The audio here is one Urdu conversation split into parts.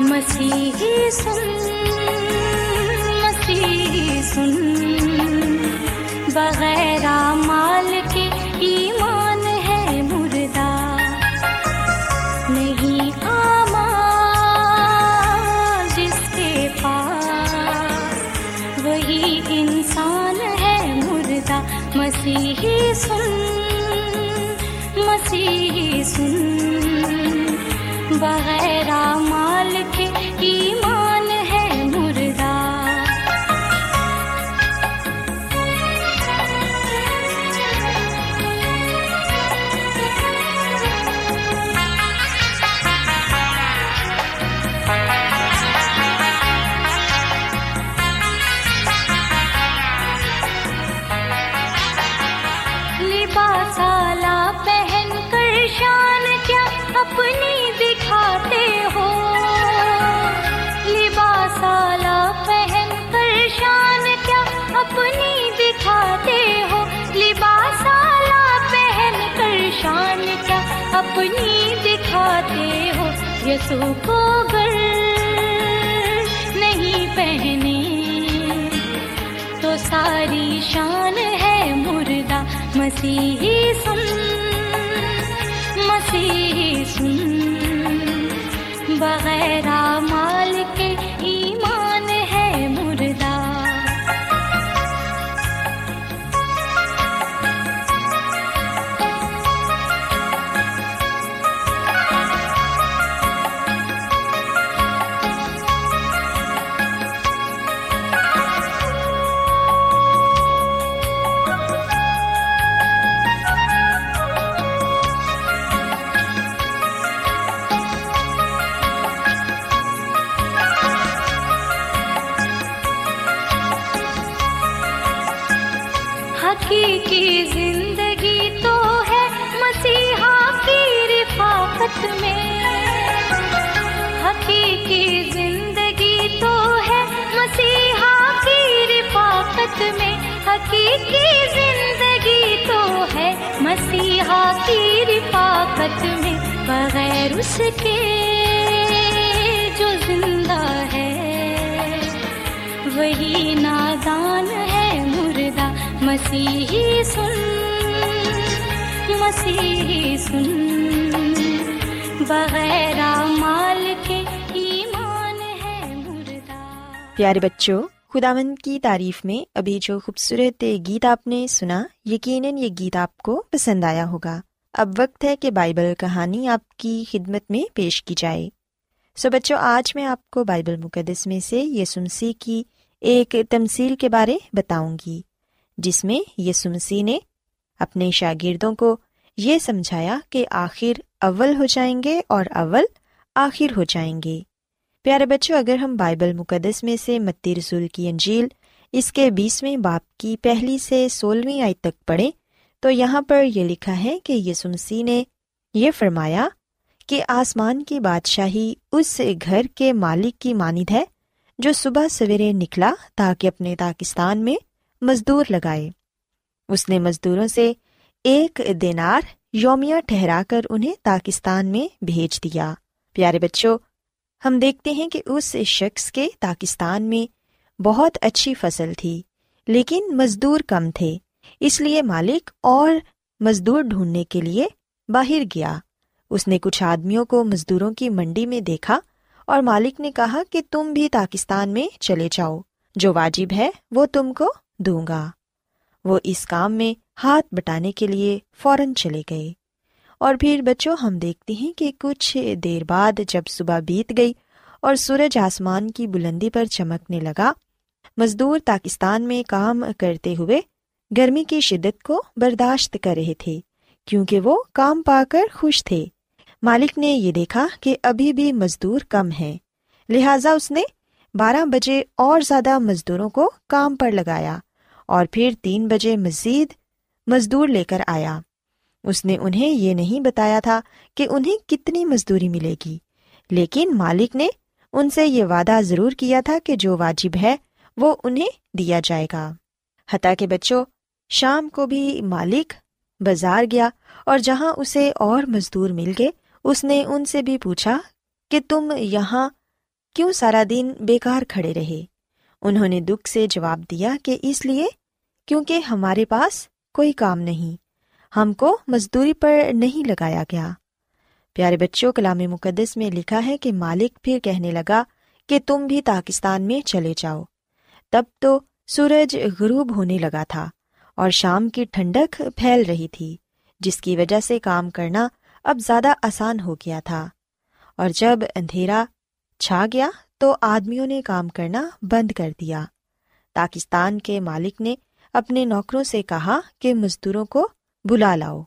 مسیح سن بغیر مال کے ایمان ہے مردہ، نہیں آمان جس کے پاس وہی انسان ہے مردہ۔ مسیح سن بغیر مال کے ایمان ہے مردہ۔ لباس اعلیٰ پہن کر شان کیا اپنی دکھاتے ہو، لباس اعلیٰ پہن کر شان کیا اپنی دکھاتے ہو، لباس اعلیٰ پہن کر شان کیا اپنی دکھاتے ہو۔ یسوع کو گر نہیں پہنے تو ساری شان ہے مردہ۔ مسیح سن بغیر مال کے ایمان ہے مردہ۔ حقیقی زندگی تو ہے مسیحا کی رفاقت میں، حقیقی زندگی تو ہے مسیحا کی رفاقت میں، حقیقی زندگی تو ہے مسیحا کی رفاقت میں۔ بغیر اس کے جو زندہ ہے وہی نادان ہے مردہ۔ مسیح سن بغیر مال کے ایمان ہے مردہ۔ پیارے بچوں، خداوند کی تعریف میں ابھی جو خوبصورت گیت آپ نے سنا، یقیناً یہ گیت آپ کو پسند آیا ہوگا۔ اب وقت ہے کہ بائبل کہانی آپ کی خدمت میں پیش کی جائے۔ سو بچوں، آج میں آپ کو بائبل مقدس میں سے یسوع مسیح کی ایک تمثیل کے بارے بتاؤں گی، جس میں یسوع مسیح نے اپنے شاگردوں کو یہ سمجھایا کہ آخر اول ہو جائیں گے اور اول آخر ہو جائیں گے۔ پیارے بچوں، اگر ہم بائبل مقدس میں سے متی رسول کی انجیل اس کے 20ویں باب کی 1 سے 16 آیت تک پڑھیں تو یہاں پر یہ لکھا ہے کہ یسوع مسیح نے یہ فرمایا کہ آسمان کی بادشاہی اس گھر کے مالک کی مانند ہے جو صبح سویرے نکلا تاکہ اپنے پاکستان میں مزدور لگائے۔ اس نے مزدوروں سے 1 دینار یومیہ ٹھہرا کر انہیں پاکستان میں بھیج دیا۔ پیارے بچوں، ہم دیکھتے ہیں کہ اس شخص کے پاکستان میں بہت اچھی فصل تھی لیکن مزدور کم تھے، اس لیے مالک اور مزدور ڈھونڈنے کے لیے باہر گیا۔ اس نے کچھ آدمیوں کو مزدوروں کی منڈی میں دیکھا اور مالک نے کہا کہ تم بھی پاکستان میں چلے جاؤ، جو واجب ہے وہ تم کو دوں گا۔ وہ اس کام میں ہاتھ بٹانے کے لیے فوراً چلے گئے۔ اور پھر بچوں ہم دیکھتے ہیں کہ کچھ دیر بعد جب صبح بیت گئی اور سورج آسمان کی بلندی پر چمکنے لگا، مزدور پاکستان میں کام کرتے ہوئے گرمی کی شدت کو برداشت کر رہے تھے کیونکہ وہ کام پا کر خوش تھے۔ مالک نے یہ دیکھا کہ ابھی بھی مزدور کم ہیں، لہٰذا اس نے 12 بجے اور زیادہ مزدوروں کو کام پر لگایا اور پھر 3 بجے مزید مزدور لے کر آیا۔ اس نے انہیں یہ نہیں بتایا تھا کہ انہیں کتنی مزدوری ملے گی، لیکن مالک نے ان سے یہ وعدہ ضرور کیا تھا کہ جو واجب ہے وہ انہیں دیا جائے گا۔ حتیٰ کہ بچوں شام کو بھی مالک بازار گیا اور جہاں اسے اور مزدور مل گئے، اس نے ان سے بھی پوچھا کہ تم یہاں کیوں سارا دن بیکار کھڑے رہے؟ انہوں نے دکھ سے جواب دیا کہ اس لیے کیونکہ ہمارے پاس کوئی کام نہیں، ہم کو مزدوری پر نہیں لگایا گیا۔ پیارے بچوں کلام مقدس میں لکھا ہے کہ مالک پھر کہنے لگا کہ تم بھی پاکستان میں چلے جاؤ۔ تب تو سورج غروب ہونے لگا تھا اور شام کی ٹھنڈک پھیل رہی تھی، جس کی وجہ سے کام کرنا اب زیادہ آسان ہو گیا تھا۔ اور جب اندھیرا چھا گیا تو آدمیوں نے کام کرنا بند کر دیا۔ پاکستان کے مالک نے اپنے نوکروں سے کہا کہ مزدوروں کو بلا لاؤ۔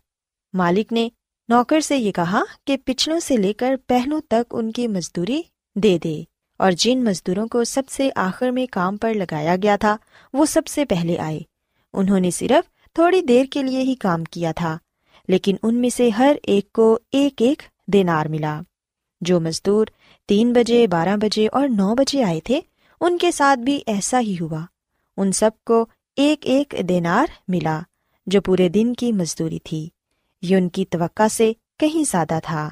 مالک نے نوکر سے یہ کہا کہ پچھلوں سے لے کر پہلوں تک ان کی مزدوری دے دے، اور جن مزدوروں کو سب سے آخر میں کام پر لگایا گیا تھا وہ سب سے پہلے آئے۔ انہوں نے صرف تھوڑی دیر کے لیے ہی کام کیا تھا، لیکن ان میں سے ہر ایک کو 1 دینار ملا۔ جو مزدور 3 بجے، 12 بجے اور 9 بجے آئے تھے، ان کے ساتھ بھی ایسا ہی ہوا۔ ان سب کو 1 دینار ملا، جو پورے دن کی مزدوری تھی۔ یہ ان کی توقع سے کہیں زیادہ تھا۔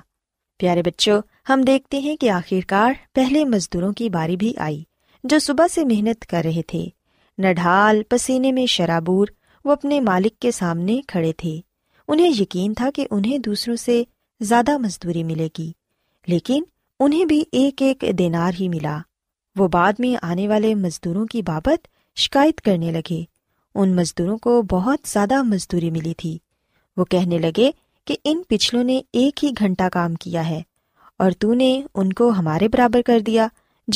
پیارے بچوں ہم دیکھتے ہیں کہ آخرکار پہلے مزدوروں کی باری بھی آئی جو صبح سے محنت کر رہے تھے۔ نڈھال پسینے میں شرابور وہ اپنے مالک کے سامنے کھڑے تھے۔ انہیں یقین تھا کہ انہیں دوسروں سے زیادہ مزدوری ملے گی، لیکن انہیں بھی 1 دینار ہی ملا۔ وہ بعد میں آنے والے مزدوروں کی بابت شکایت کرنے لگے۔ ان مزدوروں کو بہت زیادہ مزدوری ملی تھی۔ وہ کہنے لگے کہ ان پچھلوں نے 1 ہی گھنٹہ کام کیا ہے اور تو نے ان کو ہمارے برابر کر دیا،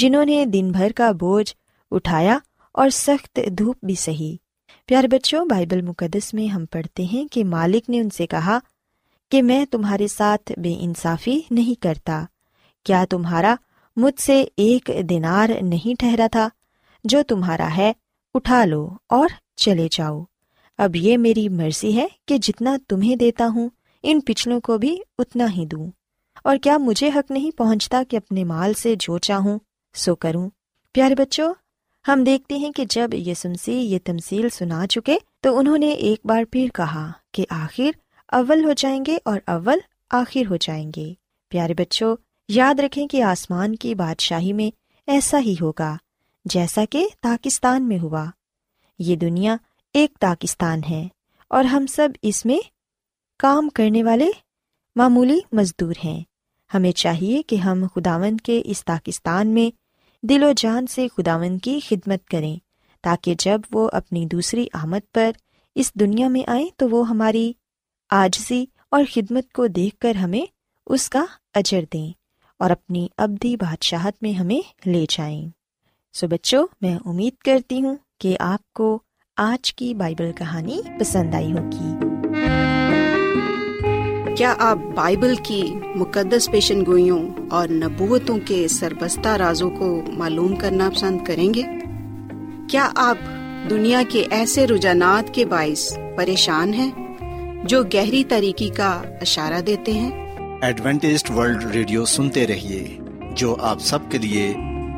جنہوں نے دن بھر کا بوجھ اٹھایا اور سخت دھوپ بھی سہی۔ پیارے بچوں بائبل مقدس میں ہم پڑھتے ہیں کہ مالک نے ان سے کہا کہ میں تمہارے ساتھ بے انصافی نہیں کرتا، کیا تمہارا مجھ سے 1 دینار نہیں ٹھہرا تھا؟ جو تمہارا ہے اٹھا لو اور چلے جاؤ۔ اب یہ میری مرضی ہے کہ جتنا تمہیں دیتا ہوں ان پچھلوں کو بھی اتنا ہی دوں، اور کیا مجھے حق نہیں پہنچتا کہ اپنے مال سے جو چاہوں سو کروں؟ پیارے بچوں ہم دیکھتے ہیں کہ جب یسوع مسیح یہ تمثیل سنا چکے تو انہوں نے ایک بار پھر کہا کہ آخر اول ہو جائیں گے اور اول آخر ہو جائیں گے۔ پیارے بچوں یاد رکھیں کہ آسمان کی بادشاہی میں ایسا ہی ہوگا جیسا کہ پاکستان میں ہوا۔ یہ دنیا ایک پاکستان ہے اور ہم سب اس میں کام کرنے والے معمولی مزدور ہیں۔ ہمیں چاہیے کہ ہم خداوند کے اس پاکستان میں دل و جان سے خداوند کی خدمت کریں، تاکہ جب وہ اپنی دوسری آمد پر اس دنیا میں آئیں تو وہ ہماری عاجزی اور خدمت کو دیکھ کر ہمیں اس کا اجر دیں اور اپنی ابدی بادشاہت میں ہمیں لے جائیں۔ سو بچوں میں امید کرتی ہوں کہ آپ کو آج کی بائبل کہانی پسند آئی ہوگی۔ کیا آپ بائبل کی مقدس پیشن گوئیوں اور نبوتوں کے سربستہ رازوں کو معلوم کرنا پسند کریں گے؟ کیا آپ دنیا کے ایسے رجحانات کے باعث پریشان ہیں جو گہری تاریکی کا اشارہ دیتے ہیں۔ ایڈوینٹسٹ ورلڈ ریڈیو سنتے رہیے، جو آپ سب کے لیے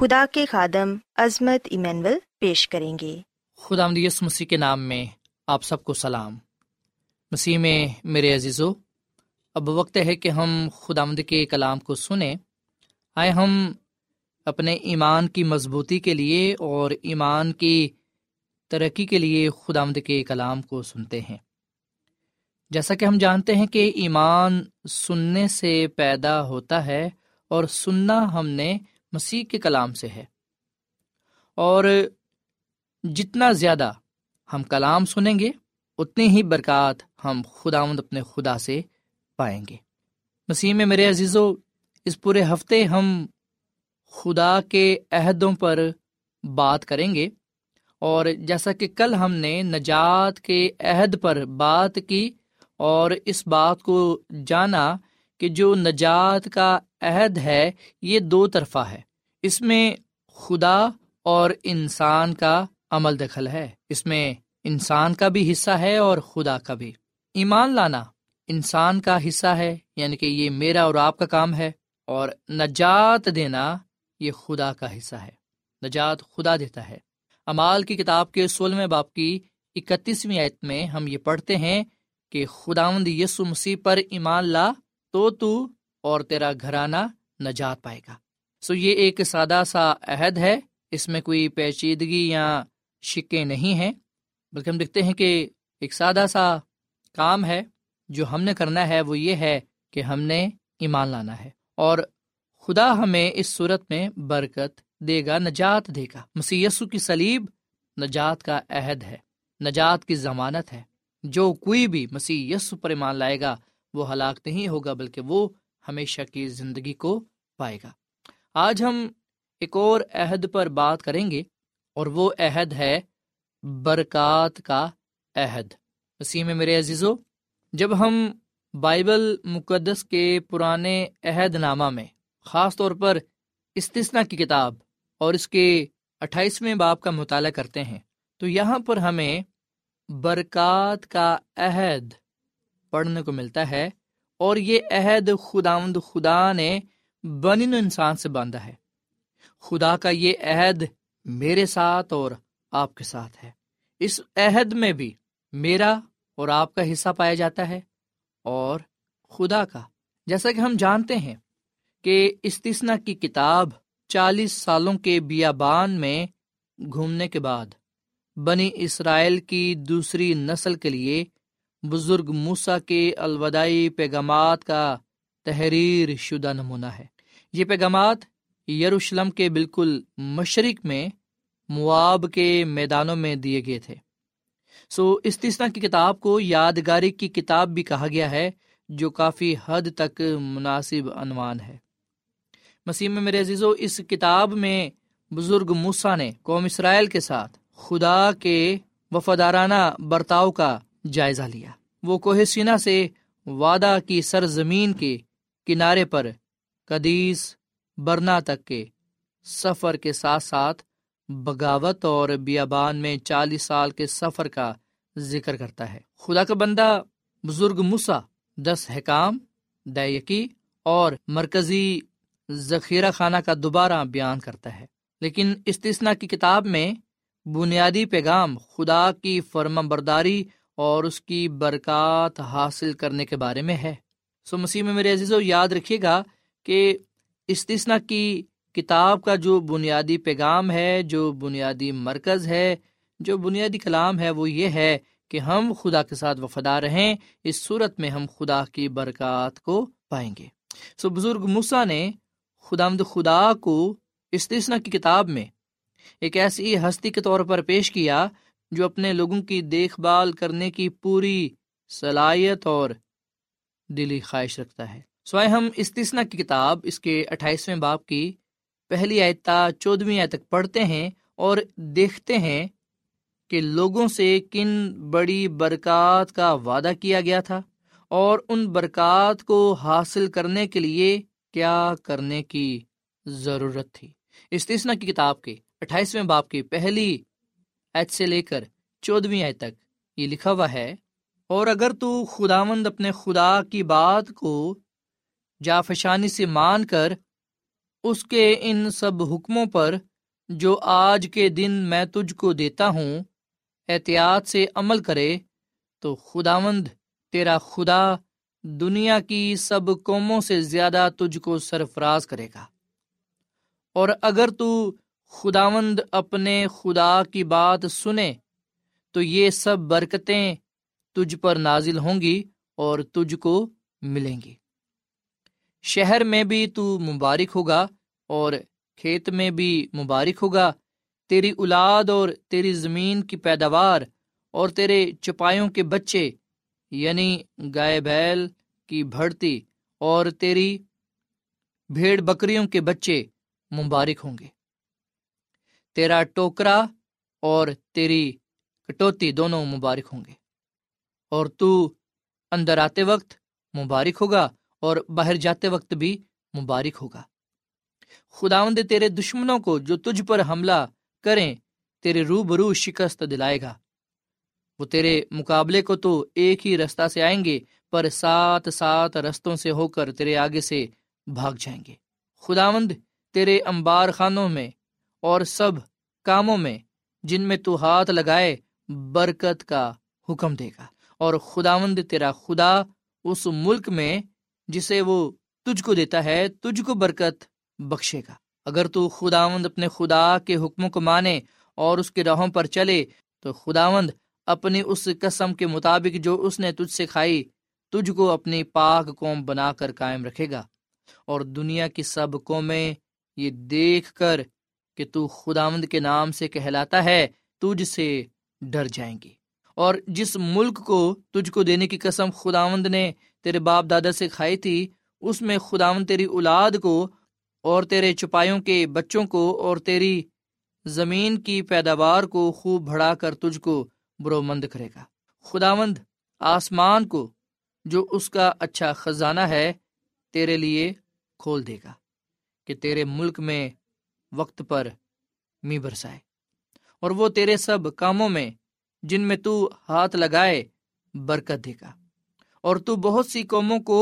خدا کے خادم عظمت ایمینول پیش کریں گے۔ خداوند یسوع مسیح کے نام میں آپ سب کو سلام۔ مسیح میں میرے عزیزو، اب وقت ہے کہ ہم خداوند کے کلام کو سنیں۔ آئے ہم اپنے ایمان کی مضبوطی کے لیے اور ایمان کی ترقی کے لیے خداوند کے کلام کو سنتے ہیں۔ جیسا کہ ہم جانتے ہیں کہ ایمان سننے سے پیدا ہوتا ہے، اور سننا ہم نے مسیح کے کلام سے ہے، اور جتنا زیادہ ہم کلام سنیں گے اتنی ہی برکات ہم خداوند اپنے خدا سے پائیں گے۔ مسیح میں میرے عزیزو، اس پورے ہفتے ہم خدا کے عہدوں پر بات کریں گے، اور جیسا کہ کل ہم نے نجات کے عہد پر بات کی اور اس بات کو جانا کہ جو نجات کا عہد ہے یہ دو طرفہ ہے، اس میں خدا اور انسان کا عمل دخل ہے، اس میں انسان کا بھی حصہ ہے اور خدا کا بھی۔ ایمان لانا انسان کا حصہ ہے، یعنی کہ یہ میرا اور آپ کا کام ہے، اور نجات دینا یہ خدا کا حصہ ہے، نجات خدا دیتا ہے۔ اعمال کی کتاب کے 16 باب کی 31 آیت میں ہم یہ پڑھتے ہیں کہ خداوند یسوع مسیح پر ایمان لا تو اور تیرا گھرانہ نجات پائے گا۔ یہ ایک سادہ سا عہد ہے، اس میں کوئی پیچیدگی یا شکے نہیں ہیں، بلکہ ہم دیکھتے ہیں کہ ایک سادہ سا کام ہے جو ہم نے کرنا ہے، وہ یہ ہے کہ ہم نے ایمان لانا ہے، اور خدا ہمیں اس صورت میں برکت دے گا، نجات دے گا۔ مسیح یسوع کی صلیب نجات کا عہد ہے، نجات کی ضمانت ہے۔ جو کوئی بھی مسیح یسوع پر ایمان لائے گا وہ ہلاک نہیں ہوگا، بلکہ وہ ہمیشہ کی زندگی کو پائے گا۔ آج ہم ایک اور عہد پر بات کریں گے، اور وہ عہد ہے برکات کا عہد۔ مسیح میں میرے عزیزو، جب ہم بائبل مقدس کے پرانے عہد نامہ میں، خاص طور پر استثنا کی کتاب اور اس کے 28 باب کا مطالعہ کرتے ہیں، تو یہاں پر ہمیں برکات کا عہد پڑھنے کو ملتا ہے، اور یہ عہد خداوند خدا نے بنی نوع انسان سے باندھا ہے۔ خدا کا یہ عہد میرے ساتھ اور آپ کے ساتھ ہے۔ اس عہد میں بھی میرا اور آپ کا حصہ پایا جاتا ہے، اور خدا کا۔ جیسا کہ ہم جانتے ہیں کہ استثنا کی کتاب 40 سالوں کے بیابان میں گھومنے کے بعد بنی اسرائیل کی دوسری نسل کے لیے بزرگ موسیٰ کے الوداعی پیغامات کا تحریر شدہ نمونہ ہے۔ یہ پیغامات یروشلم کے بالکل مشرق میں موآب کے میدانوں میں دیے گئے تھے۔ استثنا کی کتاب کو یادگاری کی کتاب بھی کہا گیا ہے، جو کافی حد تک مناسب عنوان ہے۔ مسیح میں میرے عزیزو، اس کتاب میں بزرگ موسیٰ نے قوم اسرائیل کے ساتھ خدا کے وفادارانہ برتاؤ کا جائزہ لیا۔ وہ کوہ سینا سے وعدہ کی سرزمین کے کنارے پر قدیس برنا تک کے سفر کے ساتھ ساتھ بغاوت اور بیابان میں 40 سال کے سفر کا ذکر کرتا ہے۔ خدا کا بندہ بزرگ موسیٰ 10 احکام دائیقی اور مرکزی ذخیرہ خانہ کا دوبارہ بیان کرتا ہے، لیکن استثنا کی کتاب میں بنیادی پیغام خدا کی فرمانبرداری اور اس کی برکات حاصل کرنے کے بارے میں ہے۔ مسیح میں میرے عزیزو، یاد رکھیے گا کہ استثنا کی کتاب کا جو بنیادی پیغام ہے، جو بنیادی مرکز ہے، جو بنیادی کلام ہے، وہ یہ ہے کہ ہم خدا کے ساتھ وفادار رہیں۔ اس صورت میں ہم خدا کی برکات کو پائیں گے۔ بزرگ موسیٰ نے خداوند خدا کو استثنا کی کتاب میں ایک ایسی ہستی کے طور پر پیش کیا جو اپنے لوگوں کی دیکھ بھال کرنے کی پوری صلاحیت اور دلی خواہش رکھتا ہے۔ سوائے ہم استثنا کی کتاب اس کے 28ویں باب کی پہلی آیت تا 14ویں آیت تک پڑھتے ہیں اور دیکھتے ہیں کہ لوگوں سے کن بڑی برکات کا وعدہ کیا گیا تھا اور ان برکات کو حاصل کرنے کے لیے کیا کرنے کی ضرورت تھی۔ استثنا کی کتاب کے 28ویں باب کی پہلی آیت سے لے کر 14ویں آیت تک یہ لکھا ہوا ہے، اور اگر تو خداوند اپنے خدا کی بات کو جافشانی سے مان کر اس کے ان سب حکموں پر جو آج کے دن میں تجھ کو دیتا ہوں احتیاط سے عمل کرے تو خداوند تیرا خدا دنیا کی سب قوموں سے زیادہ تجھ کو سرفراز کرے گا۔ اور اگر تو خداوند اپنے خدا کی بات سنے تو یہ سب برکتیں تجھ پر نازل ہوں گی اور تجھ کو ملیں گی۔ شہر میں بھی تو مبارک ہوگا اور کھیت میں بھی مبارک ہوگا، تیری اولاد اور تیری زمین کی پیداوار اور تیرے چپائیوں کے بچے یعنی گائے بیل کی بھرتی اور تیری بھیڑ بکریوں کے بچے مبارک ہوں گے۔ تیرا ٹوکرا اور تیری کٹوتی دونوں مبارک ہوں گے، اور تو اندر آتے وقت مبارک ہوگا اور باہر جاتے وقت بھی مبارک ہوگا۔ خداوند تیرے دشمنوں کو جو تجھ پر حملہ کریں تیرے روبرو شکست دلائے گا۔ وہ تیرے مقابلے کو تو ایک ہی رستہ سے آئیں گے پر 7 رستوں سے ہو کر تیرے آگے سے بھاگ جائیں گے۔ خداوند تیرے انبار خانوں میں اور سب کاموں میں جن میں تو ہاتھ لگائے برکت کا حکم دے گا، اور خداوند تیرا خدا اس ملک میں جسے وہ تجھ کو دیتا ہے تجھ کو برکت بخشے گا۔ اگر تو خداوند اپنے خدا کے حکموں کو مانے اور اس کے راہوں پر چلے تو خداوند اپنی اس قسم کے مطابق جو اس نے تجھ سے کھائی تجھ کو اپنی پاک قوم بنا کر قائم رکھے گا، اور دنیا کی سب قومیں یہ دیکھ کر کہ تو خداوند کے نام سے کہلاتا ہے تجھ سے ڈر جائیں گی۔ اور جس ملک کو تجھ کو دینے کی قسم خداوند نے تیرے باپ دادا سے کھائی تھی اس میں خداوند تیری اولاد کو اور تیرے چپائیوں کے بچوں کو اور تیری زمین کی پیداوار کو خوب بڑھا کر تجھ کو برومند کرے گا۔ خداوند آسمان کو جو اس کا اچھا خزانہ ہے تیرے لیے کھول دے گا کہ تیرے ملک میں وقت پر می برسائے، اور وہ تیرے سب کاموں میں جن میں تو ہاتھ لگائے برکت دے گا۔ اور تو بہت سی قوموں کو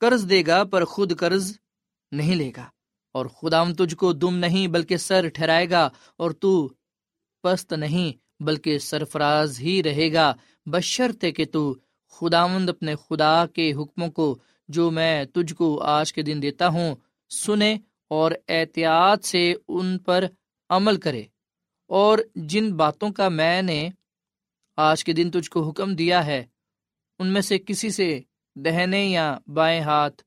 قرض دے گا پر خود قرض نہیں لے گا، اور خداوند تجھ کو دم نہیں بلکہ سر ٹھہرائے گا، اور تو پست نہیں بلکہ سرفراز ہی رہے گا، بشرطے کہ تو خداوند اپنے خدا کے حکموں کو جو میں تجھ کو آج کے دن دیتا ہوں سنے اور احتیاط سے ان پر عمل کرے، اور جن باتوں کا میں نے آج کے دن تجھ کو حکم دیا ہے ان میں سے کسی سے دہنے یا بائیں ہاتھ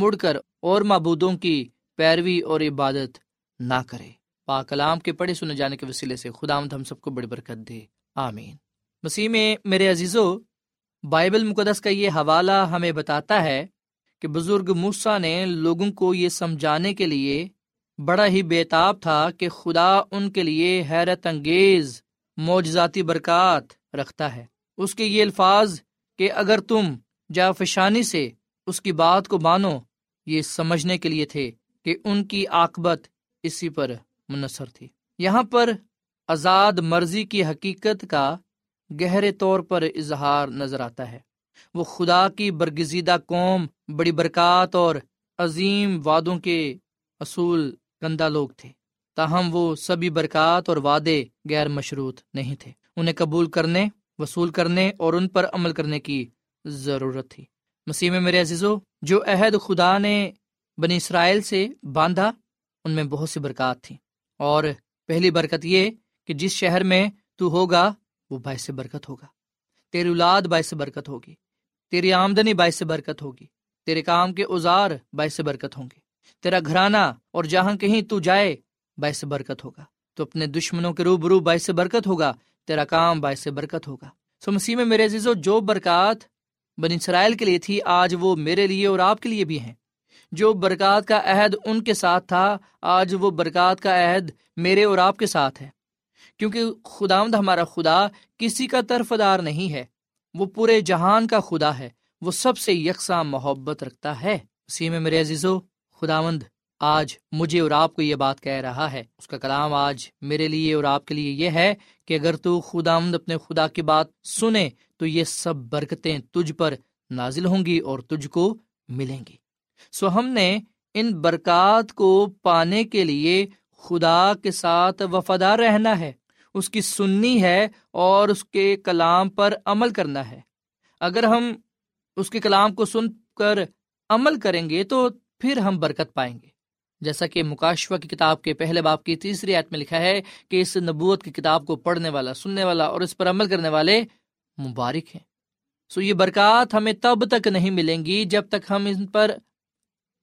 مڑ کر اور معبودوں کی پیروی اور عبادت نہ کرے۔ پاک کلام کے پڑھے سنے جانے کے وسیلے سے خداوند ہم سب کو بڑی برکت دے، آمین۔ مسیح میں میرے عزیزو، بائبل مقدس کا یہ حوالہ ہمیں بتاتا ہے کہ بزرگ موسیٰ نے لوگوں کو یہ سمجھانے کے لیے بڑا ہی بےتاب تھا کہ خدا ان کے لیے حیرت انگیز معجزاتی برکات رکھتا ہے۔ اس کے یہ الفاظ کہ اگر تم جا فشانی سے اس کی بات کو مانو، یہ سمجھنے کے لیے تھے کہ ان کی عاقبت اسی پر منحصر تھی۔ یہاں پر آزاد مرضی کی حقیقت کا گہرے طور پر اظہار نظر آتا ہے۔ وہ خدا کی برگزیدہ قوم، بڑی برکات اور عظیم وعدوں کے اصول گندہ لوگ تھے، تاہم وہ سبھی برکات اور وعدے غیر مشروط نہیں تھے۔ انہیں قبول کرنے، وصول کرنے اور ان پر عمل کرنے کی ضرورت تھی۔ مسیح میں میرے عزیزو، جو عہد خدا نے بنی اسرائیل سے باندھا ان میں بہت سی برکات تھی، اور پہلی برکت یہ کہ جس شہر میں تو ہوگا وہ باعث برکت ہوگا، تیری اولاد باعث برکت ہوگی، تیری آمدنی باعث برکت ہوگی، تیرے کام کے اوزار باعث برکت ہوں گے، تیرا گھرانہ اور جہاں کہیں تو جائے باعث برکت ہوگا، تو اپنے دشمنوں کے روبرو باعث برکت ہوگا، تیرا کام باعث برکت ہوگا۔ سو مسیح میں میرے عزیزو، جو برکات بنی اسرائیل کے لیے تھی آج وہ میرے لیے اور آپ کے لیے بھی ہیں۔ جو برکات کا عہد ان کے ساتھ تھا آج وہ برکات کا عہد میرے اور آپ کے ساتھ ہے، کیونکہ خداوند ہمارا خدا کسی کا طرفدار نہیں ہے، وہ پورے جہان کا خدا ہے، وہ سب سے یکساں محبت رکھتا ہے۔ مسیح میں میرے عزیزو، خداوند آج مجھے اور آپ کو یہ بات کہہ رہا ہے، اس کا کلام آج میرے لیے اور آپ کے لیے یہ ہے کہ اگر تو خداوند اپنے خدا کی بات سنے تو یہ سب برکتیں تجھ پر نازل ہوں گی اور تجھ کو ملیں گی۔ سو ہم نے ان برکات کو پانے کے لیے خدا کے ساتھ وفادار رہنا ہے، اس کی سننی ہے اور اس کے کلام پر عمل کرنا ہے۔ اگر ہم اس کے کلام کو سن کر عمل کریں گے تو پھر ہم برکت پائیں گے، جیسا کہ مکاشفہ کی کتاب کے پہلے باب کی 3 آیت میں لکھا ہے کہ اس نبوت کی کتاب کو پڑھنے والا، سننے والا اور اس پر عمل کرنے والے مبارک ہیں۔ سو یہ برکات ہمیں تب تک نہیں ملیں گی جب تک ہم ان پر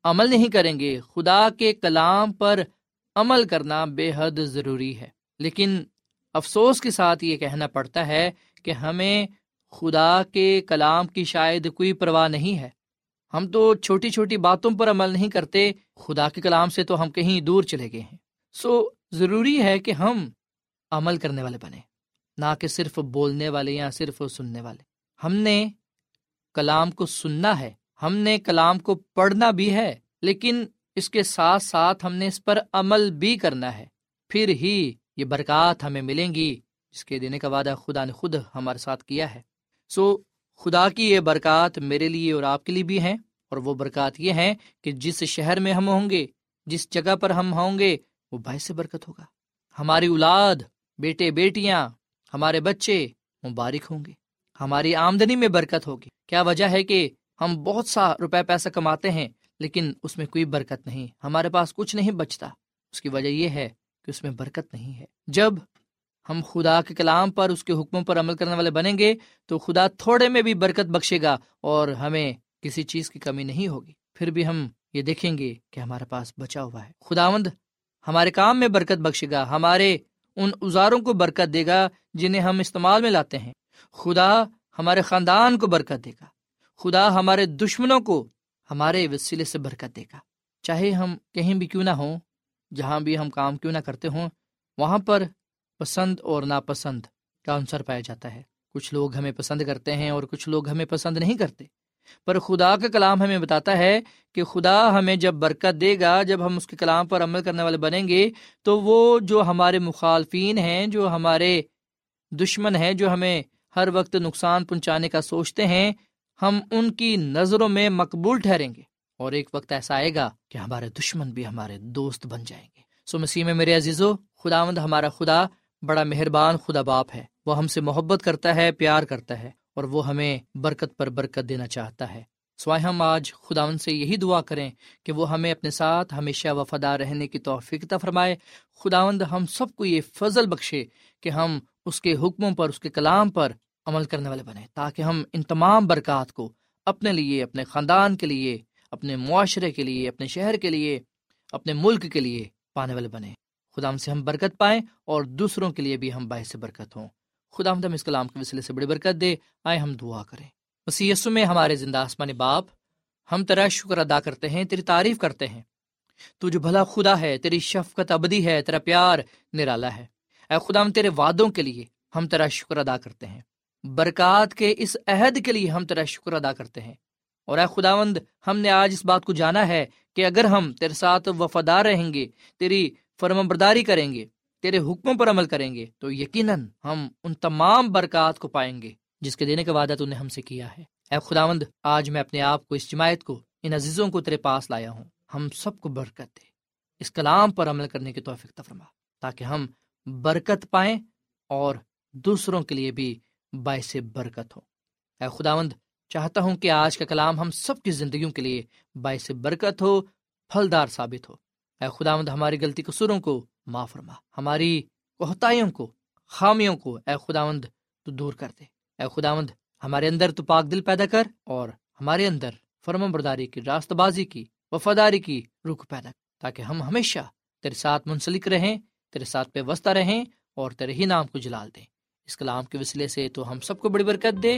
عمل نہیں کریں گے۔ خدا کے کلام پر عمل کرنا بے حد ضروری ہے، لیکن افسوس کے ساتھ یہ کہنا پڑتا ہے کہ ہمیں خدا کے کلام کی شاید کوئی پرواہ نہیں ہے۔ ہم تو چھوٹی چھوٹی باتوں پر عمل نہیں کرتے، خدا کے کلام سے تو ہم کہیں دور چلے گئے ہیں۔ سو ضروری ہے کہ ہم عمل کرنے والے بنیں، نہ کہ صرف بولنے والے یا صرف سننے والے۔ ہم نے کلام کو سننا ہے، ہم نے کلام کو پڑھنا بھی ہے، لیکن اس کے ساتھ ساتھ ہم نے اس پر عمل بھی کرنا ہے، پھر ہی یہ برکات ہمیں ملیں گی جس کے دینے کا وعدہ خدا نے خود ہمارے ساتھ کیا ہے۔ سو خدا کی یہ برکات میرے لیے اور آپ کے لیے بھی ہیں، اور وہ برکات یہ ہیں کہ جس شہر میں ہم ہوں گے، جس جگہ پر ہم ہوں گے، وہ باعث برکت ہوگا۔ ہماری اولاد، بیٹے بیٹیاں، ہمارے بچے مبارک ہوں گے، ہماری آمدنی میں برکت ہوگی۔ کیا وجہ ہے کہ ہم بہت سا روپے پیسہ کماتے ہیں لیکن اس میں کوئی برکت نہیں، ہمارے پاس کچھ نہیں بچتا؟ اس کی وجہ یہ ہے کہ اس میں برکت نہیں ہے۔ جب ہم خدا کے کلام پر، اس کے حکموں پر عمل کرنے والے بنیں گے تو خدا تھوڑے میں بھی برکت بخشے گا اور ہمیں کسی چیز کی کمی نہیں ہوگی، پھر بھی ہم یہ دیکھیں گے کہ ہمارے پاس بچا ہوا ہے۔ خداوند ہمارے کام میں برکت بخشے گا، ہمارے ان اوزاروں کو برکت دے گا جنہیں ہم استعمال میں لاتے ہیں۔ خدا ہمارے خاندان کو برکت دے گا، خدا ہمارے دشمنوں کو ہمارے وسیلے سے برکت دے گا۔ چاہے ہم کہیں بھی کیوں نہ ہوں، جہاں بھی ہم کام کیوں نہ کرتے ہوں، وہاں پر پسند اور ناپسند کا عنصر پایا جاتا ہے۔ کچھ لوگ ہمیں پسند کرتے ہیں اور کچھ لوگ ہمیں پسند نہیں کرتے، پر خدا کا کلام ہمیں بتاتا ہے کہ خدا ہمیں جب برکت دے گا، جب ہم اس کے کلام پر عمل کرنے والے بنیں گے، تو وہ جو ہمارے مخالفین ہیں، جو ہمارے دشمن ہیں، جو ہمیں ہر وقت نقصان پہنچانے کا سوچتے ہیں، ہم ان کی نظروں میں مقبول ٹھہریں گے، اور ایک وقت ایسا آئے گا کہ ہمارے دشمن بھی ہمارے دوست بن جائیں گے۔ سو مسیح میں میرے عزیزو، خداوند ہمارا خدا بڑا مہربان خدا باپ ہے، وہ ہم سے محبت کرتا ہے، پیار کرتا ہے، اور وہ ہمیں برکت پر برکت دینا چاہتا ہے۔ سوائے ہم آج خداوند سے یہی دعا کریں کہ وہ ہمیں اپنے ساتھ ہمیشہ وفادار رہنے کی توفیق عطا فرمائے۔ خداوند ہم سب کو یہ فضل بخشے کہ ہم اس کے حکموں پر، اس کے کلام پر عمل کرنے والے بنیں، تاکہ ہم ان تمام برکات کو اپنے لیے، اپنے خاندان کے لیے، اپنے معاشرے کے لیے، اپنے شہر کے لیے، اپنے ملک کے لیے پانے والے بنیں۔ خدا ہم سے ہم برکت پائیں اور دوسروں کے لیے بھی ہم باعث برکت ہوں۔ خدا ہم اس کلام کے وسیلے سے بڑی برکت دے۔ آئے ہم دعا کریں۔ مسیح یسوع میں ہمارے زندہ آسمانی باپ، ہم تیرا شکر ادا کرتے ہیں، تیری تعریف کرتے ہیں، تو جو بھلا خدا ہے، تیری شفقت ابدی ہے، تیرا پیار نرالا ہے۔ اے خدا ہم تیرے وعدوں کے لیے ہم تیرا شکر ادا کرتے ہیں۔ برکات کے اس عہد کے لیے ہم تیرا شکر ادا کرتے ہیں، اور اے خداوند ہم نے آج اس بات کو جانا ہے کہ اگر ہم تیرے ساتھ وفادار رہیں گے، تیری فرمانبرداری کریں گے، تیرے حکموں پر عمل کریں گے، تو یقیناً ہم ان تمام برکات کو پائیں گے جس کے دینے کا وعدہ تو نے ہم سے کیا ہے۔ اے خداوند آج میں اپنے آپ کو، اس جماعت کو، ان عزیزوں کو تیرے پاس لایا ہوں، ہم سب کو برکت دے، اس کلام پر عمل کرنے کی توفیق عطا فرما تاکہ ہم برکت پائیں اور دوسروں کے لیے بھی باعث برکت ہو۔ اے خداوند چاہتا ہوں کہ آج کا کلام ہم سب کی زندگیوں کے لیے باعث برکت ہو، پھلدار ثابت ہو۔ اے خداوند ہماری غلطی قصوروں کو معاف فرما، ہماری کوتاہیوں کو، خامیوں کو اے خداوند تو دور کر دے۔ اے خداوند ہمارے اندر تو پاک دل پیدا کر، اور ہمارے اندر فرمانبرداری کی، راست بازی کی، وفاداری کی روح پیدا کر، تاکہ ہم ہمیشہ تیرے ساتھ منسلک رہیں، تیرے ساتھ پیوستہ رہیں اور تیرے ہی نام کو جلال دیں۔ اس کلام کے وسیلے سے تو ہم سب کو بڑی برکت دے،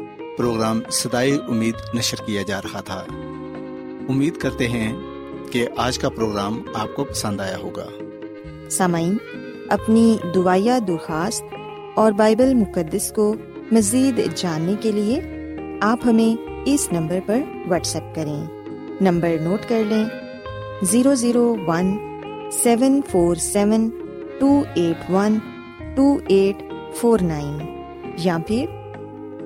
پروگرام صدائے امید نشر کیا جا رہا تھا۔ امید کرتے ہیں کہ آج کا پروگرام آپ کو پسند آیا ہوگا۔ سامعین، اپنی دعائیا درخواست اور بائبل مقدس کو مزید جاننے کے لیے آپ ہمیں اس نمبر پر واٹس ایپ کریں۔ نمبر نوٹ کر لیں، 0017472812849 یا پھر